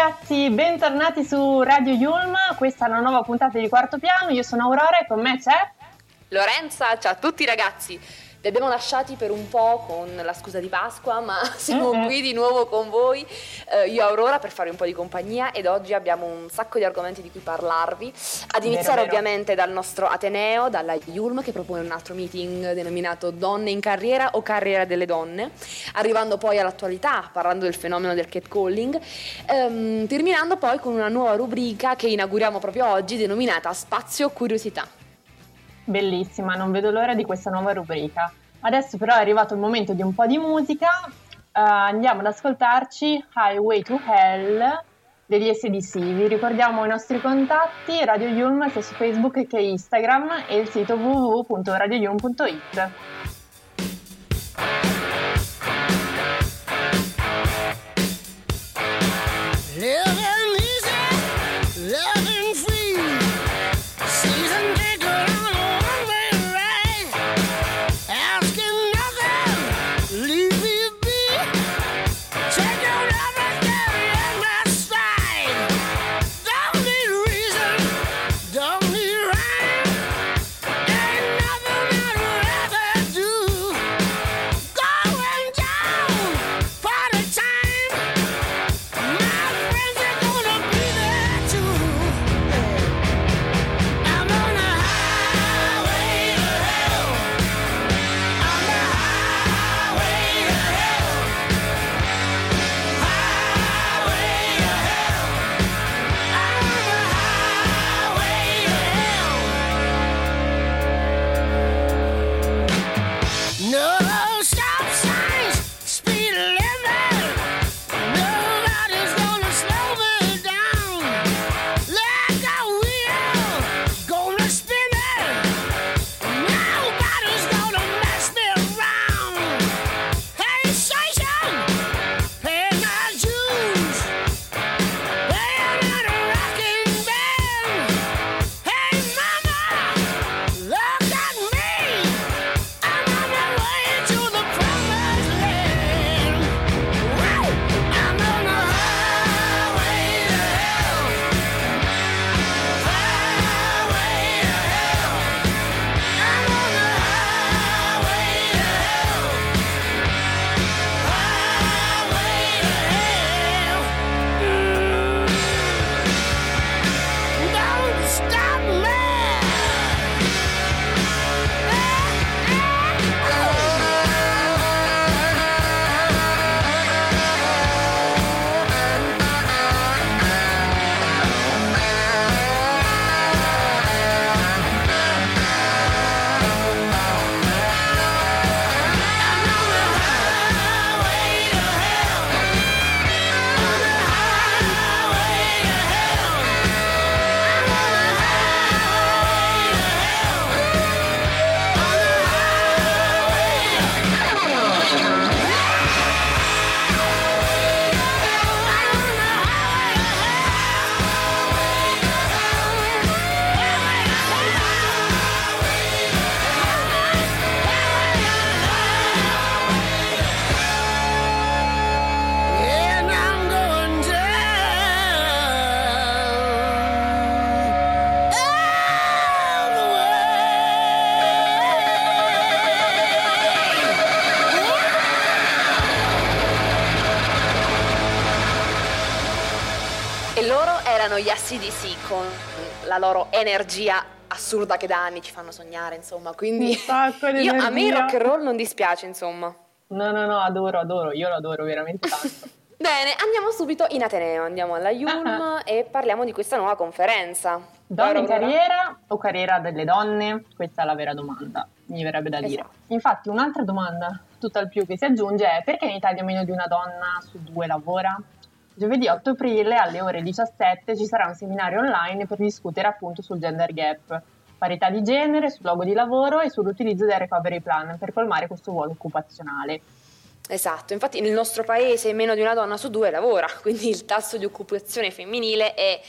ragazzi, bentornati su Radio IULM, questa è una nuova puntata di Quarto Piano, io sono Aurora e con me c'è... Lorenza, ciao a tutti ragazzi, vi abbiamo lasciati per un po' con la scusa di Pasqua, ma siamo qui di nuovo con voi, io e Aurora, per fare un po' di compagnia, ed oggi abbiamo un sacco di argomenti di cui parlarvi, ad iniziare ovviamente dal nostro Ateneo, dalla IULM, che propone un altro meeting denominato Donne in Carriera o Carriera delle Donne, arrivando poi all'attualità, parlando del fenomeno del catcalling, terminando poi con una nuova rubrica che inauguriamo proprio oggi, denominata Spazio Curiosità. Bellissima, non vedo l'ora di questa nuova rubrica. Adesso però è arrivato il momento di un po' di musica, andiamo ad ascoltarci Highway to Hell degli AC/DC. Vi ricordiamo i nostri contatti, Radio IULM sia su Facebook che Instagram e il sito www.radioiulm.it. Gli AC/DC con la loro energia assurda che da anni ci fanno sognare, insomma, quindi io, a me il rock and roll non dispiace, insomma. No, adoro, io lo adoro veramente tanto. Bene, andiamo subito in Ateneo, andiamo alla IULM e parliamo di questa nuova conferenza. Donne in carriera o carriera delle donne? Questa è la vera domanda, mi verrebbe da dire. Esatto. Infatti un'altra domanda, tutt'al più, che si aggiunge è: perché in Italia meno di una donna su due lavora? Giovedì 8 aprile alle ore 17 ci sarà un seminario online per discutere appunto sul gender gap, parità di genere, sul luogo di lavoro e sull'utilizzo del recovery plan per colmare questo vuoto occupazionale. Esatto, infatti nel nostro paese meno di una donna su due lavora, quindi il tasso di occupazione femminile è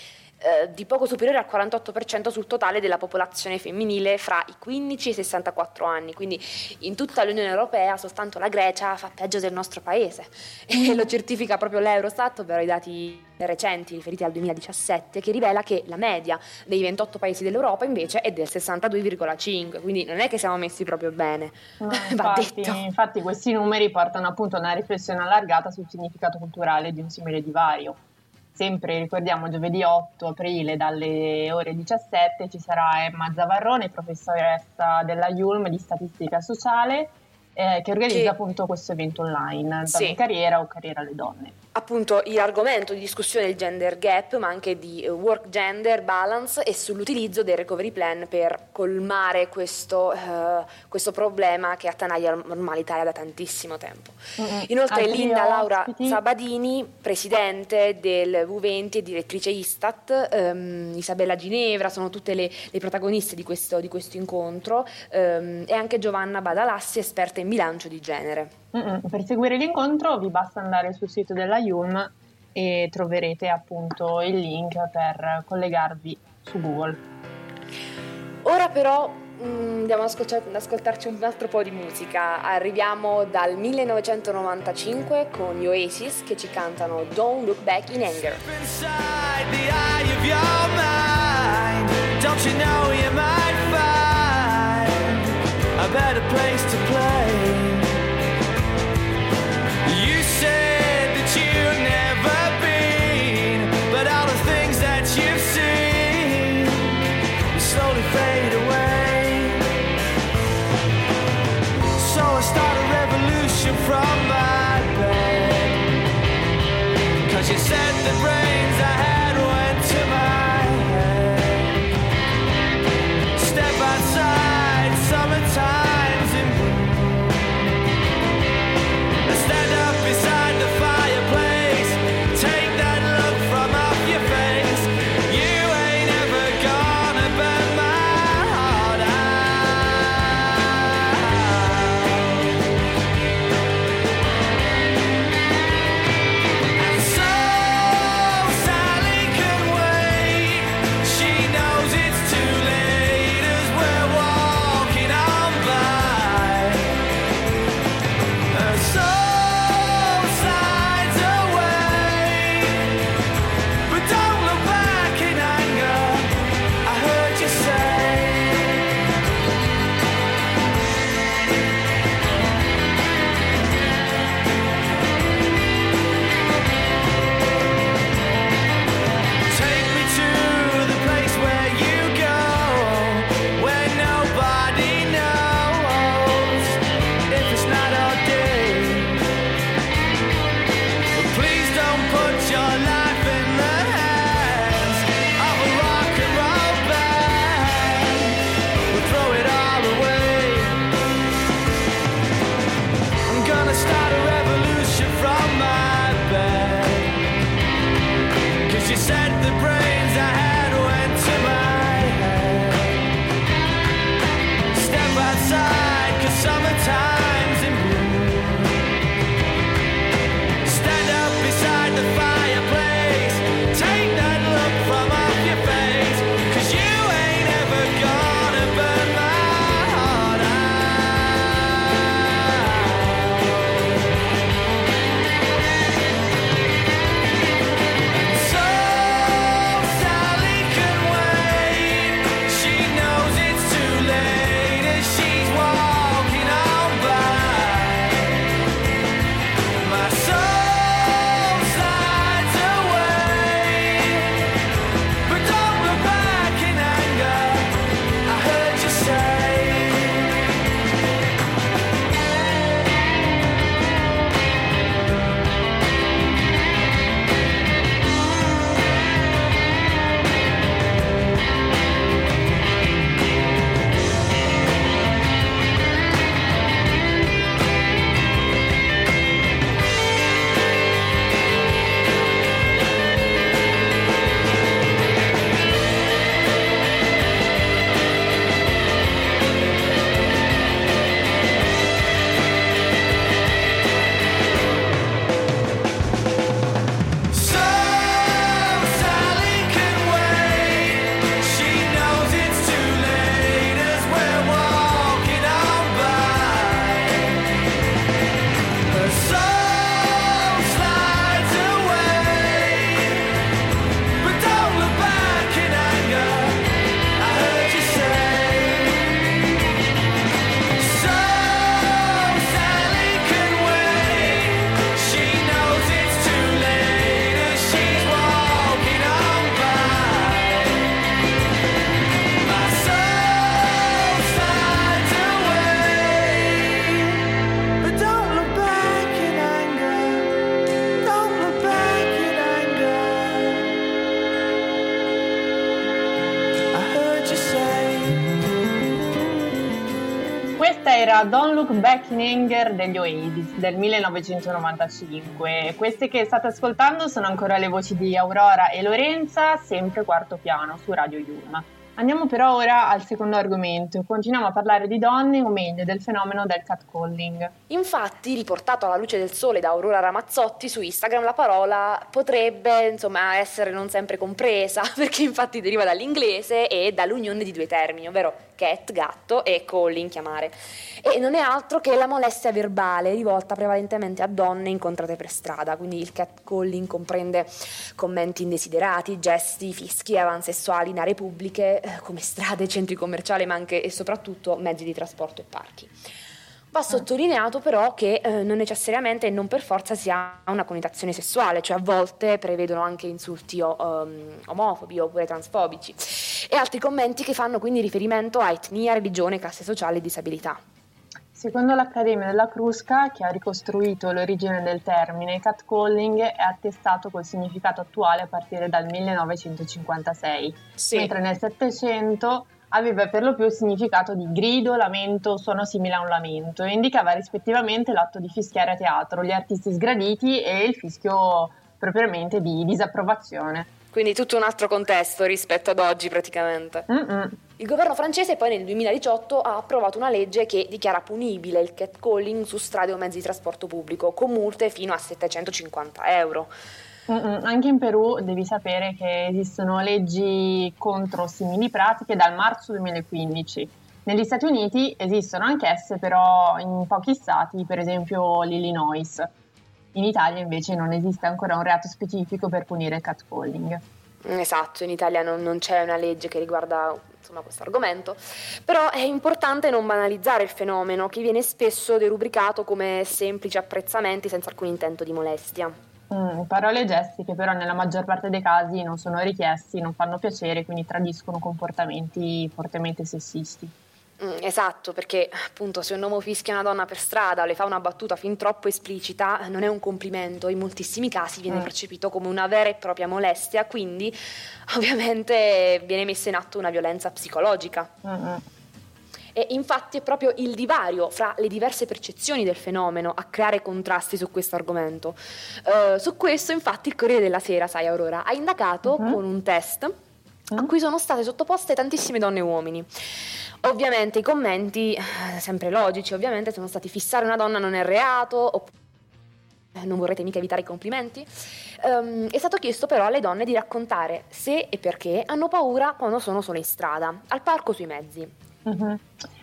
di poco superiore al 48% sul totale della popolazione femminile fra i 15 e i 64 anni, quindi in tutta l'Unione Europea soltanto la Grecia fa peggio del nostro paese e lo certifica proprio l'Eurostat, ovvero i dati recenti riferiti al 2017, che rivela che la media dei 28 paesi dell'Europa invece è del 62,5, quindi non è che siamo messi proprio bene. Infatti questi numeri portano appunto a una riflessione allargata sul significato culturale di un simile divario. Sempre, ricordiamo, giovedì 8 aprile dalle ore 17 ci sarà Emma Zavarrone, professoressa della IULM di Statistica Sociale, che organizza appunto questo evento online, Donne in Carriera o Carriera alle Donne. Appunto l'argomento di discussione è il gender gap, ma anche di work gender balance e sull'utilizzo dei recovery plan per colmare questo problema che attanaglia ormai l'Italia da tantissimo tempo. Inoltre Linda Laura Sabadini, presidente del V20 e direttrice Istat, Isabella Ginevra, sono tutte le protagoniste di questo incontro, e anche Giovanna Badalassi, esperta in bilancio di genere. Per seguire l'incontro vi basta andare sul sito della IULM e troverete appunto il link per collegarvi su Google. Ora però andiamo ad ascoltarci un altro po' di musica. Arriviamo dal 1995 con gli Oasis che ci cantano Don't Look Back in Anger. Brains I had went to my head. scelta era Don't Look Back in Anger degli Oasis del 1995. Queste che state ascoltando sono ancora le voci di Aurora e Lorenza, sempre Quarto Piano su Radio IULM. Andiamo però ora al secondo argomento, continuiamo a parlare di donne, o meglio del fenomeno del catcalling. Infatti, riportato alla luce del sole da Aurora Ramazzotti su Instagram, la parola potrebbe essere non sempre compresa, perché infatti deriva dall'inglese e dall'unione di due termini, ovvero cat, gatto, e calling, chiamare. E non è altro che la molestia verbale rivolta prevalentemente a donne incontrate per strada, quindi il catcalling comprende commenti indesiderati, gesti, fischi e avansessuali in aree pubbliche, come strade, centri commerciali, ma anche e soprattutto mezzi di trasporto e parchi. Va sottolineato però che non necessariamente e non per forza si ha una connotazione sessuale, cioè a volte prevedono anche insulti omofobi oppure transfobici e altri commenti che fanno quindi riferimento a etnia, religione, classe sociale e disabilità. Secondo l'Accademia della Crusca, che ha ricostruito l'origine del termine, catcalling è attestato col significato attuale a partire dal 1956, sì. Mentre nel Settecento aveva per lo più il significato di grido, lamento, suono simile a un lamento, e indicava rispettivamente l'atto di fischiare a teatro, gli artisti sgraditi e il fischio propriamente di disapprovazione. Quindi tutto un altro contesto rispetto ad oggi praticamente. Mm-mm. Il governo francese poi nel 2018 ha approvato una legge che dichiara punibile il catcalling su strade o mezzi di trasporto pubblico, con multe fino a €750. Anche in Perù devi sapere che esistono leggi contro simili pratiche dal marzo 2015. Negli Stati Uniti esistono anch'esse, però in pochi stati, per esempio l'Illinois. In Italia invece non esiste ancora un reato specifico per punire il catcalling. Esatto, in Italia non c'è una legge che riguarda questo argomento, però è importante non banalizzare il fenomeno, che viene spesso derubricato come semplici apprezzamenti senza alcun intento di molestia. Parole e gesti che però nella maggior parte dei casi non sono richiesti, non fanno piacere, quindi tradiscono comportamenti fortemente sessisti. Esatto, perché appunto se un uomo fischia una donna per strada o le fa una battuta fin troppo esplicita non è un complimento, in moltissimi casi viene percepito come una vera e propria molestia, quindi ovviamente viene messa in atto una violenza psicologica. E infatti è proprio il divario fra le diverse percezioni del fenomeno a creare contrasti su questo argomento. Su questo infatti il Corriere della Sera, sai Aurora, ha indagato con un test a cui sono state sottoposte tantissime donne e uomini. Ovviamente i commenti, sempre logici ovviamente, sono stati: fissare una donna non è reato, oppure non vorrete mica evitare i complimenti. È stato chiesto però alle donne di raccontare se e perché hanno paura quando sono sole in strada, al parco, sui mezzi.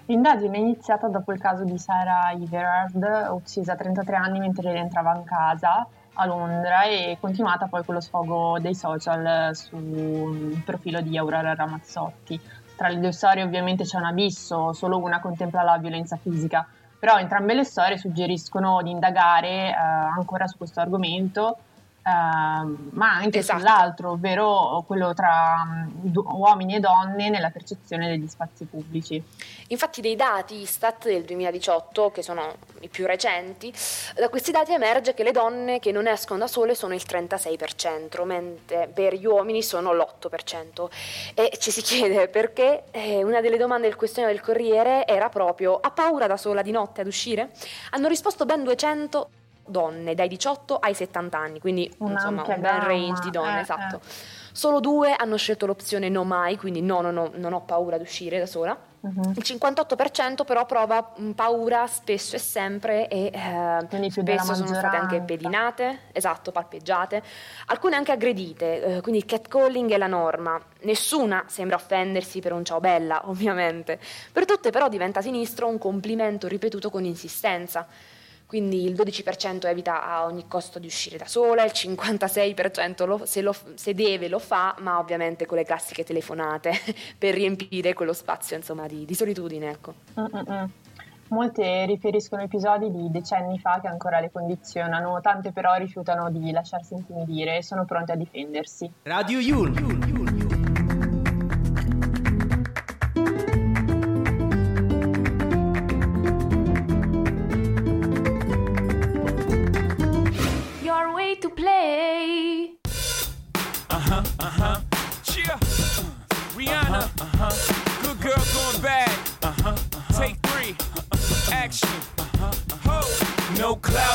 L'indagine è iniziata dopo il caso di Sarah Everard, uccisa a 33 anni mentre rientrava in casa a Londra, e continuata poi con lo sfogo dei social sul profilo di Aurora Ramazzotti. Tra le due storie ovviamente c'è un abisso, solo una contempla la violenza fisica, però entrambe le storie suggeriscono di indagare ancora su questo argomento, ma anche sull'altro, ovvero quello tra uomini e donne nella percezione degli spazi pubblici. Infatti dei dati Istat del 2018, che sono i più recenti, da questi dati emerge che le donne che non escono da sole sono il 36%, mentre per gli uomini sono l'8%. E ci si chiede perché. Una delle domande del questionario del Corriere era proprio: ha paura da sola di notte ad uscire? Hanno risposto ben 200 donne dai 18 ai 70 anni, quindi un bel range di donne, esatto. Solo 2 hanno scelto l'opzione no mai, quindi no, non ho paura di uscire da sola. Il 58% però prova paura spesso e sempre, e spesso sono state anche pedinate, palpeggiate, alcune anche aggredite, quindi il catcalling è la norma. Nessuna sembra offendersi per un ciao bella, ovviamente. Per tutte però diventa sinistro un complimento ripetuto con insistenza. Quindi il 12% evita a ogni costo di uscire da sola, il 56% se deve lo fa, ma ovviamente con le classiche telefonate per riempire quello spazio di solitudine. Ecco. Molte riferiscono episodi di decenni fa che ancora le condizionano, tante però rifiutano di lasciarsi intimidire e sono pronte a difendersi. Radio IULM. Rihanna, good girl going bad, take 3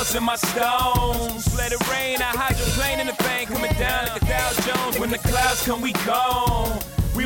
clouds in my stones. Let it rain, I hydroplane in the bank, coming down like a Dow Jones. When the clouds come, we gone. We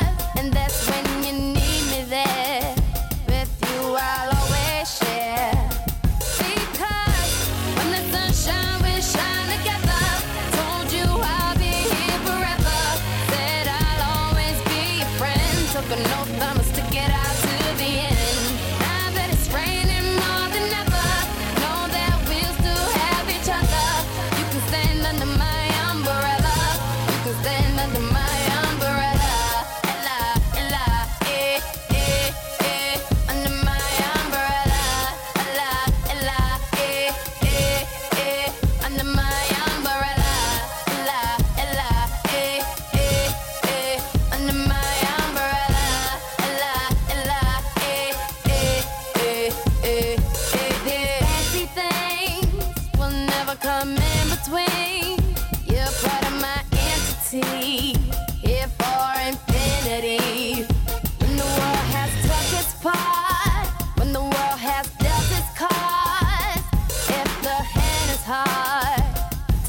And that's when you need me there. With you I'll always share. Because when the sunshine will shine together, told you I'll be here forever. Said I'll always be your friend. Took an oath I must stick it out to the end. Now that it's raining more than ever, know that we'll still have each other. You can stand under my umbrella. You can stand under my umbrella.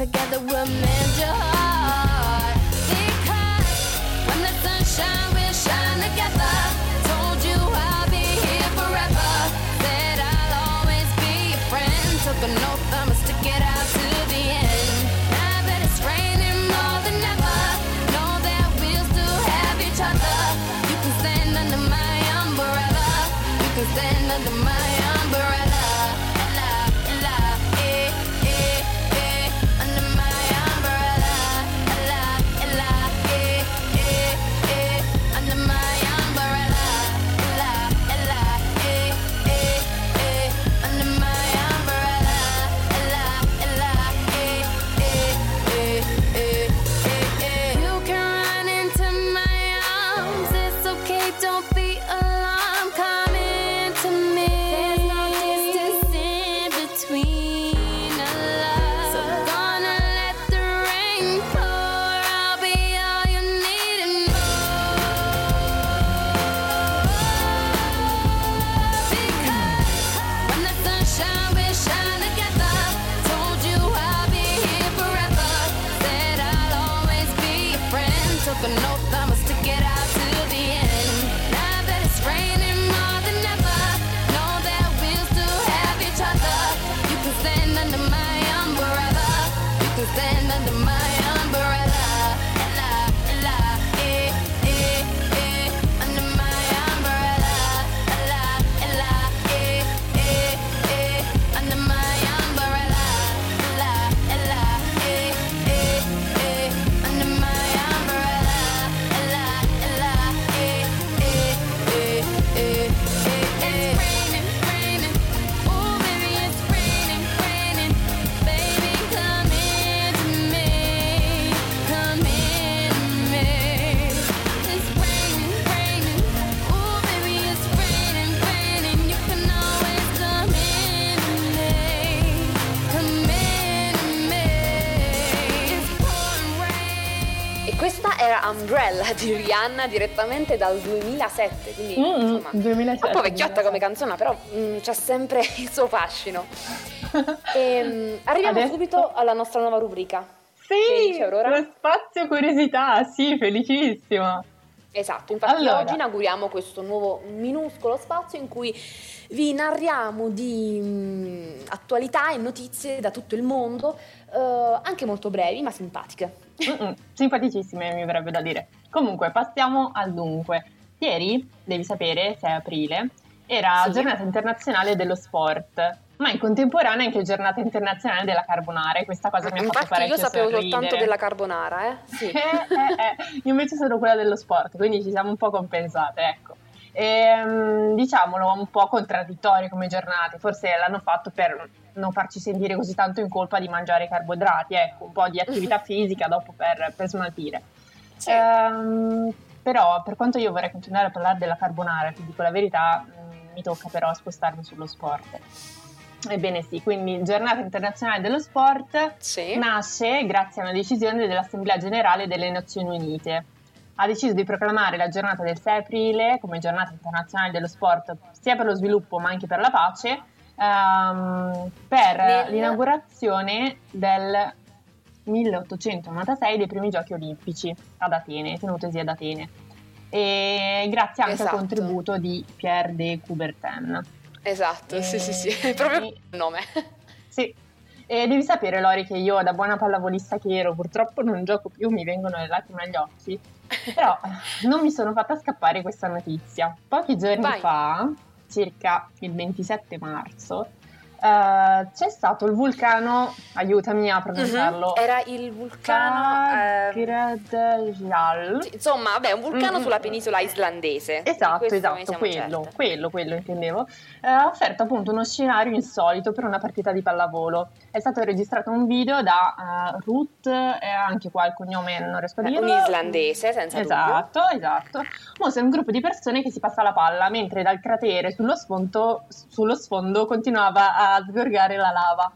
Together we'll mend your heart. Because when the sunshine will shine together, told you I'll be here forever. Said I'll always be your friend. Took an oath I must stick it out to the end. Now that it's raining more than ever, know that we'll still have each other. You can stand under my umbrella. You can stand under my umbrella. Umbrella di Rihanna, direttamente dal 2007, quindi insomma 2007, un po' vecchiotta 2007. Come canzone, però c'ha sempre il suo fascino. Arriviamo adesso subito alla nostra nuova rubrica. Sì, lo Spazio Curiosità, sì, felicissima. Esatto, infatti oggi inauguriamo questo nuovo minuscolo spazio in cui vi narriamo di attualità e notizie da tutto il mondo, anche molto brevi ma simpatiche. Simpaticissime, mi verrebbe da dire. Comunque, passiamo al dunque. Ieri, devi sapere, 6 aprile, era giornata internazionale dello sport, ma in contemporanea anche giornata internazionale della carbonara, e questa cosa mi ha fatto parecchio sorridere. Infatti io sapevo soltanto della carbonara, sì. Io invece sono quella dello sport, quindi ci siamo un po' compensate, ecco. E, diciamolo, un po' contraddittorie come giornate, forse l'hanno fatto per non farci sentire così tanto in colpa di mangiare carboidrati, ecco, un po' di attività fisica dopo per smaltire. Sì. Però per quanto io vorrei continuare a parlare della carbonara, ti dico la verità, mi tocca però spostarmi sullo sport. Ebbene sì, quindi Giornata Internazionale dello Sport nasce grazie a una decisione dell'Assemblea Generale delle Nazioni Unite. Ha deciso di proclamare la giornata del 6 aprile come Giornata Internazionale dello Sport, sia per lo sviluppo ma anche per la pace, per l'inaugurazione del 1896 dei primi giochi olimpici ad Atene, tenutesi ad Atene, e grazie anche al contributo di Pierre de Coubertin. Esatto, sì sì sì, è proprio il nome. Sì, e devi sapere, Lori, che io, da buona pallavolista che ero, purtroppo non gioco più, mi vengono le lacrime agli occhi, però non mi sono fatta scappare questa notizia. Pochi giorni fa, circa il 27 marzo, c'è stato il vulcano, aiutami a pronunciarlo, era il vulcano Gradjal, insomma vabbè, un vulcano sulla penisola islandese, esatto, quello intendevo, ha offerto appunto uno scenario insolito per una partita di pallavolo. È stato registrato un video da Ruth, anche qua il cognome non riesco a dirlo, un islandese senza dubbio, esatto, mostra un gruppo di persone che si passa la palla mentre dal cratere sullo sfondo continuava a sgorgare la lava.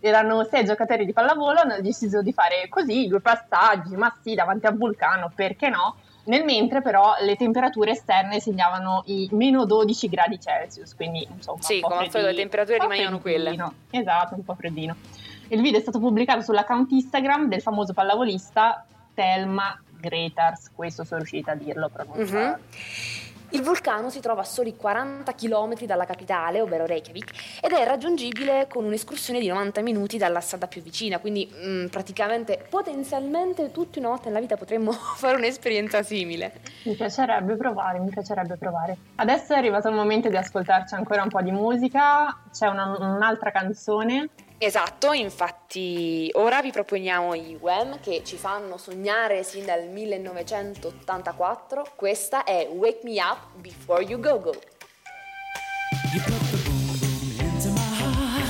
Erano 6 giocatori di pallavolo, hanno deciso di fare così 2 passaggi, ma sì, davanti al vulcano, perché no? Nel mentre però le temperature esterne segnavano i meno 12 gradi Celsius, quindi insomma sì, come al solito le temperature rimanevano quelle. Esatto, un po' freddino. Il video è stato pubblicato sull'account Instagram del famoso pallavolista Thelma Gretars, questo sono riuscita a dirlo, pronunciare. Il vulcano si trova a soli 40 km dalla capitale, ovvero Reykjavik, ed è raggiungibile con un'escursione di 90 minuti dalla strada più vicina, quindi praticamente, potenzialmente, tutti una volta nella vita potremmo fare un'esperienza simile. Mi piacerebbe provare. Adesso è arrivato il momento di ascoltarci ancora un po' di musica, c'è un'altra canzone. Esatto, infatti ora vi proponiamo i Wham, che ci fanno sognare sin dal 1984. Questa è Wake Me Up Before You Go Go. You put the boom boom into my heart.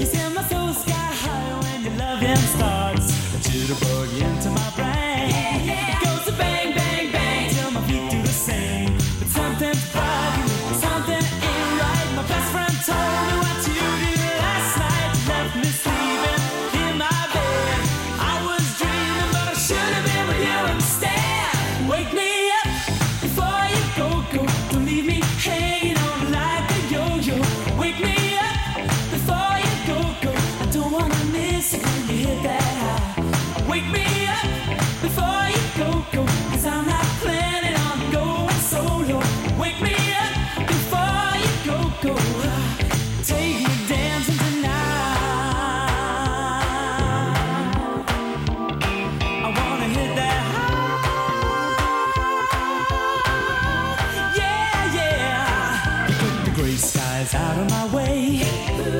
You send my soul sky high when your loving starts. A jitterbug into my brain. Yeah, yeah. It goes to bang, bang, bang till my feet do the same. But something about you, something ain't right. My best friend told me what you do. Out of my way,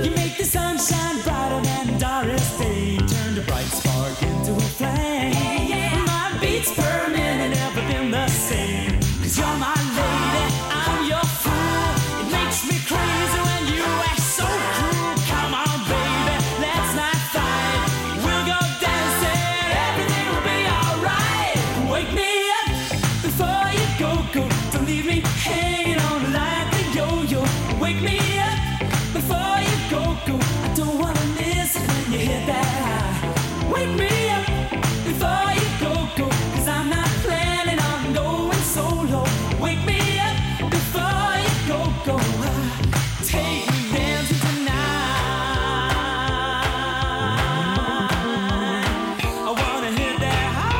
you make the sunshine brighter than Doris Day. Turned a bright spark into a flame. Yeah, yeah. My beats per minute never been the same. 'Cause you're my lady, I'm your fool. It makes me crazy when you act so cruel. Come on, baby, let's not fight. We'll go dancing, everything will be alright. Wake me up before you go go. Don't leave me hanging on like a yo-yo. Wake me up before you go, go. I don't wanna miss it when you hit that high. Wake me up before you go, go. 'Cause I'm not planning on going solo. Wake me up before you go, go. Take me dancing tonight. I wanna hit that high.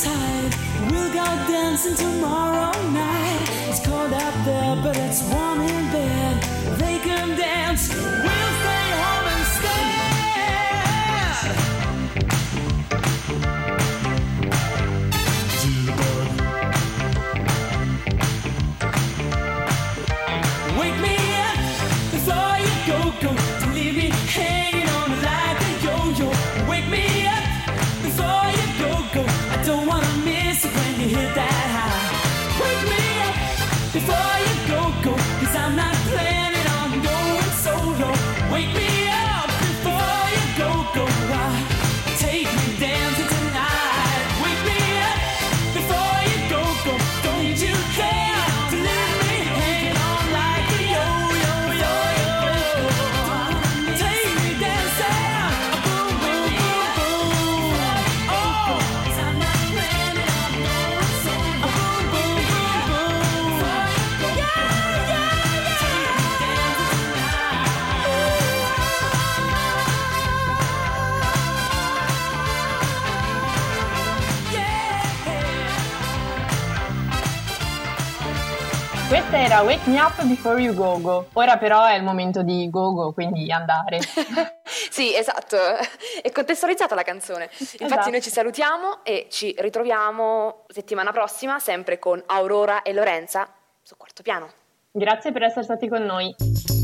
Tide. We'll go dancing tomorrow night. It's cold out there, but it's warm in bed. They can dance. We'll stay home and stare. Questa era Wake Me Up Before You Go Go. Ora però è il momento di go go, quindi andare. Sì, esatto, è contestualizzata la canzone. Infatti esatto. Noi ci salutiamo e ci ritroviamo settimana prossima, sempre con Aurora e Lorenza su Quarto Piano. Grazie per essere stati con noi.